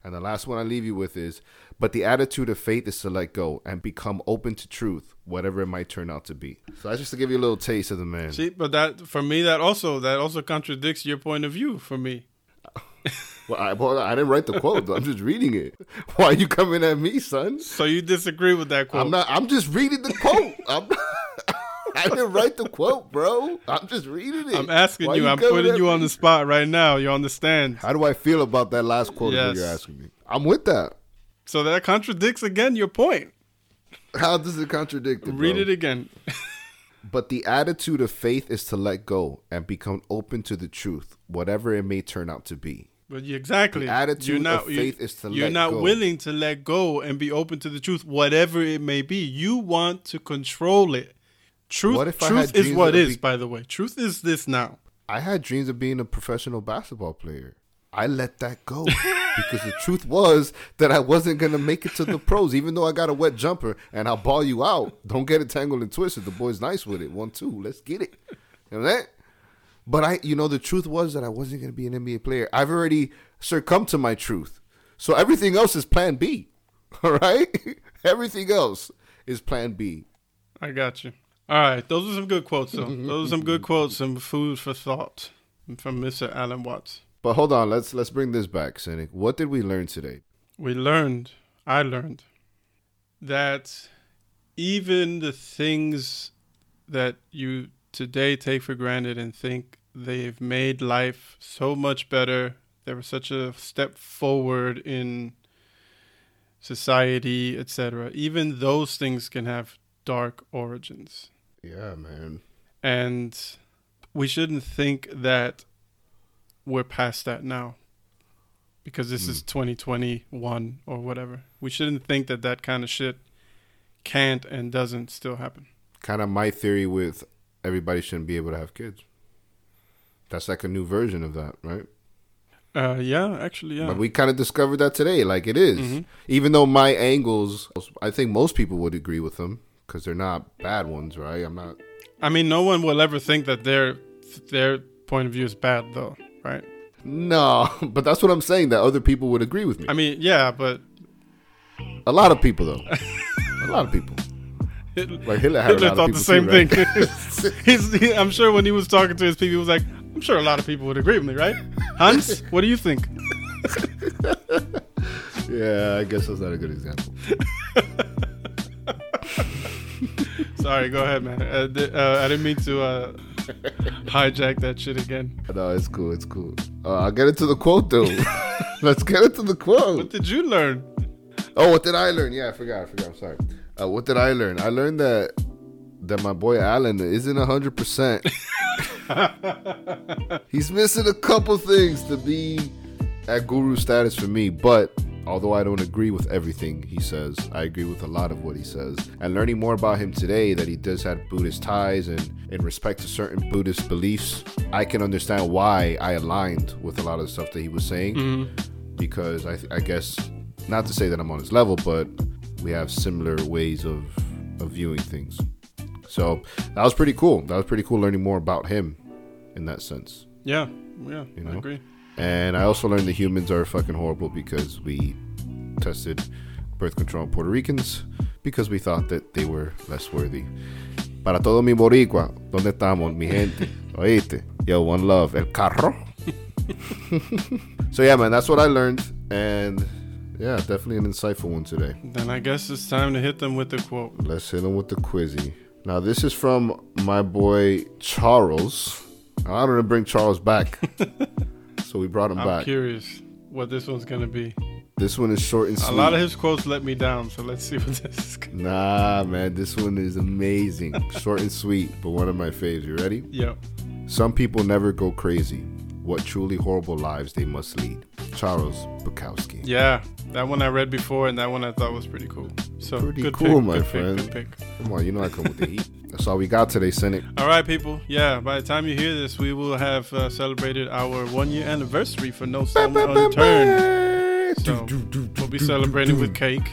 And the last one I leave you with is, but the attitude of faith is to let go and become open to truth, whatever it might turn out to be. So that's just to give you a little taste of the man. See, but that for me, that also that also contradicts your point of view for me. Well, I, well, I didn't write the quote. I'm just reading it. Why are you coming at me, son? So you disagree with that quote? I'm not. I'm just reading the quote. I'm not, I didn't write the quote, bro. I'm just reading it. I'm asking you, you. I'm putting you me? on the spot right now. You understand? How do I feel about that last quote yes. that you're asking me? I'm with that. So that contradicts again your point. How does it contradict it, Read bro? it again. But the attitude of faith is to let go and become open to the truth, whatever it may turn out to be. But exactly, the attitude you're not, of faith you, is to let go. You're not willing to let go and be open to the truth, whatever it may be. You want to control it. Truth, truth is what is, be- by the way. Truth is this now. I had dreams of being a professional basketball player. I let that go because the truth was that I wasn't going to make it to the pros, even though I got a wet jumper and I'll ball you out. Don't get it tangled and twisted. The boy's nice with it. One, two, let's get it. You know that? But I, you know, the truth was that I wasn't going to be an N B A player. I've already succumbed to my truth. So everything else is plan B. All right? Everything else is plan B. I got you. All right. Those are some good quotes, though. Those are some good quotes and food for thought from Mister Alan Watts. But hold on. Let's let's bring this back, Cynic. What did we learn today? We learned, I learned, that even the things that you today take for granted and think they've made life so much better. There was such a step forward in society, et cetera. Even those things can have dark origins. Yeah, man. And we shouldn't think that we're past that now because this mm. is twenty twenty-one or whatever. We shouldn't think that that kind of shit can't and doesn't still happen. Kind of my theory with everybody shouldn't be able to have kids. That's like a new version of that, right? Uh, yeah, actually, yeah. But we kind of discovered that today. Like, it is. Mm-hmm. Even though my angles, I think most people would agree with them because they're not bad ones, right? I'm not... I mean, no one will ever think that their their point of view is bad, though, right? No, but that's what I'm saying, that other people would agree with me. I mean, yeah, but... A lot of people, though. A lot of people. Hitler, like Hitler, had Hitler a lot thought of the same too, thing. Right? He's, he, I'm sure when he was talking to his people, he was like, I'm sure a lot of people would agree with me, right? Hans, what do you think? Yeah, I guess that's not a good example. Sorry, go ahead, man. Uh, th- uh, I didn't mean to uh, hijack that shit again. No, it's cool. It's cool. Uh, I'll get into the quote, though. Let's get into the quote. What did you learn? Oh, what did I learn? Yeah, I forgot. I forgot. I'm sorry. Uh, what did I learn? I learned that that my boy Alan isn't one hundred percent. He's missing a couple things to be at guru status for me, but... Although I don't agree with everything he says, I agree with a lot of what he says. And learning more about him today, that he does have Buddhist ties and in respect to certain Buddhist beliefs, I can understand why I aligned with a lot of the stuff that he was saying. Mm-hmm. Because I, I guess, not to say that I'm on his level, but we have similar ways of, of viewing things. So that was pretty cool. That was pretty cool learning more about him in that sense. Yeah, yeah, you know? I agree. And I also learned that humans are fucking horrible because we tested birth control on Puerto Ricans because we thought that they were less worthy. Para todo mi boricua, ¿dónde estamos, mi gente? Oíste? Yo, one love. El carro. So yeah, man, that's what I learned. And yeah, definitely an insightful one today. Then I guess it's time to hit them with the quote. Let's hit them with the quizzy. Now, this is from my boy Charles. I don't want to bring Charles back. So we brought him I'm back. I'm curious what this one's going to be. This one is short and sweet. A lot of his quotes let me down, so let's see what this is going to be. Nah, man, this one is amazing. Short and sweet, but one of my faves. You ready? Yep. Some people never go crazy. What truly horrible lives they must lead. Charles Bukowski. Yeah, that one I read before, and that one I thought was pretty cool. So pretty good cool, pick, my good friend. Pick, good pick. Come on, you know I come with the heat. That's all we got today, Senate. All right, people. Yeah, by the time you hear this, we will have uh, celebrated our one-year anniversary for No Stone Unturned. So we'll be celebrating with cake.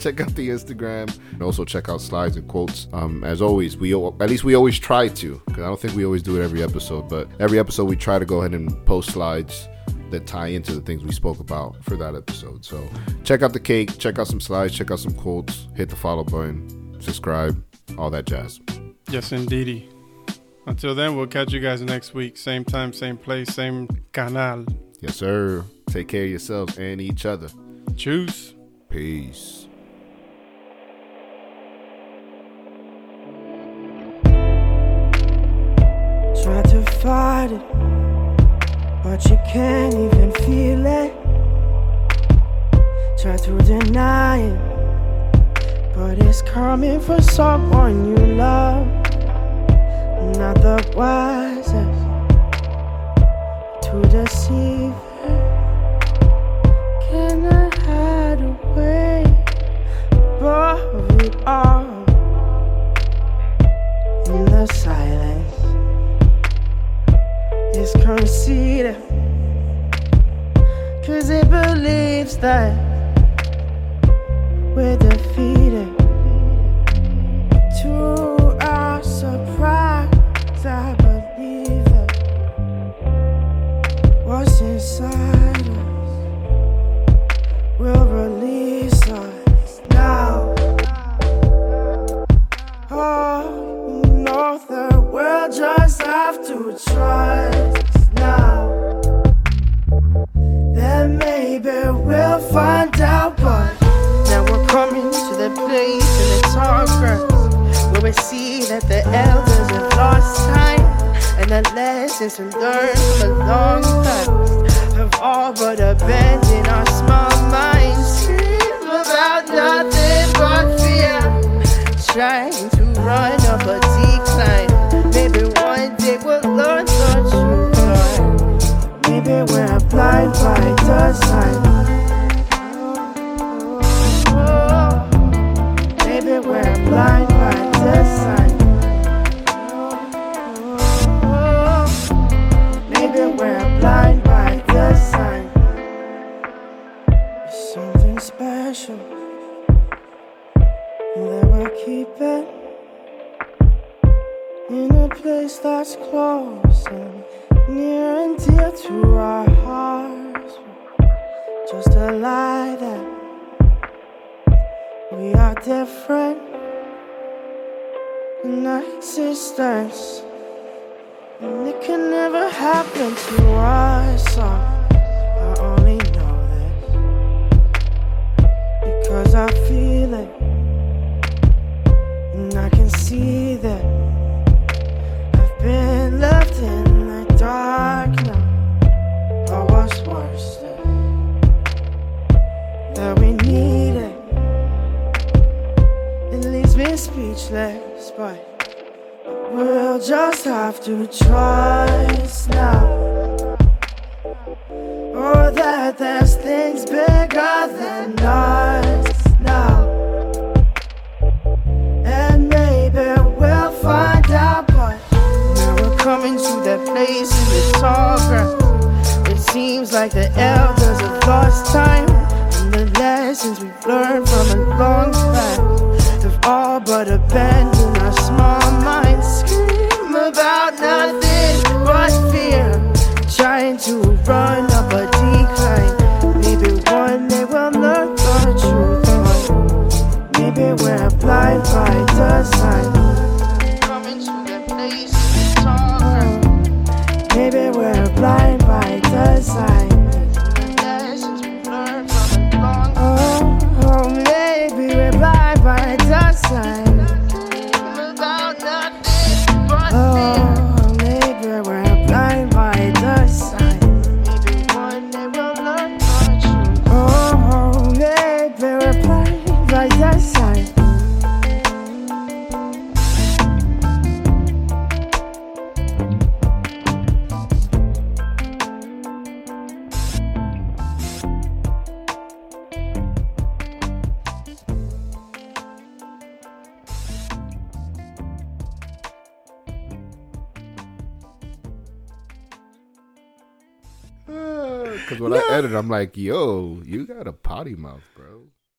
Check out the Instagram and also check out slides and quotes. Um, as always, we at least we always try to, because I don't think we always do it every episode, but every episode we try to go ahead and post slides that tie into the things we spoke about for that episode. So check out the cake, check out some slides, check out some quotes, hit the follow button, subscribe, all that jazz. Yes, indeedy. Until then, we'll catch you guys next week. Same time, same place, same canal. Yes, sir. Take care of yourselves and each other. Cheers. Peace. Try to fight it, but you can't even feel it. Try to deny it, but it's coming for someone you love. Not the wisest to deceive it. Can I hide away above it all in the silence? It's conceited, cause it believes that we're defeated. To our surprise, I believe that what's inside us will release us now. Oh, you know that we'll just have to try. Maybe we'll find out, but now we're coming to the place in the tall grass where we see that the elders have lost time, and the lessons we learned from the long past have all but abandoned our small minds. Scream about nothing but fear, trying to run up a decline. Maybe one day we'll learn the truth. Maybe we're blind by design. Maybe we're blind by design. Maybe we're blind by design. the lie that we are different in our existence, and it can never happen to us. I only know this because I feel it, and I can see that I've been left in the dark now. Or what's worse, that we need it. It leaves me speechless, but we'll just have to trust now. Or that there's things bigger than us now. And maybe we'll find out, but now we're coming to that place in the tall grass. It seems like the elders have lost time. The lessons we've learned from a long past have all but abandoned our small minds. Scream about nothing but fear, trying to run up a decline. Maybe one day we'll learn the truth, but maybe we're blind by design. Coming to that place in the dark. Maybe we're blind by design. When no. I edit, I'm like, yo, you got a potty mouth,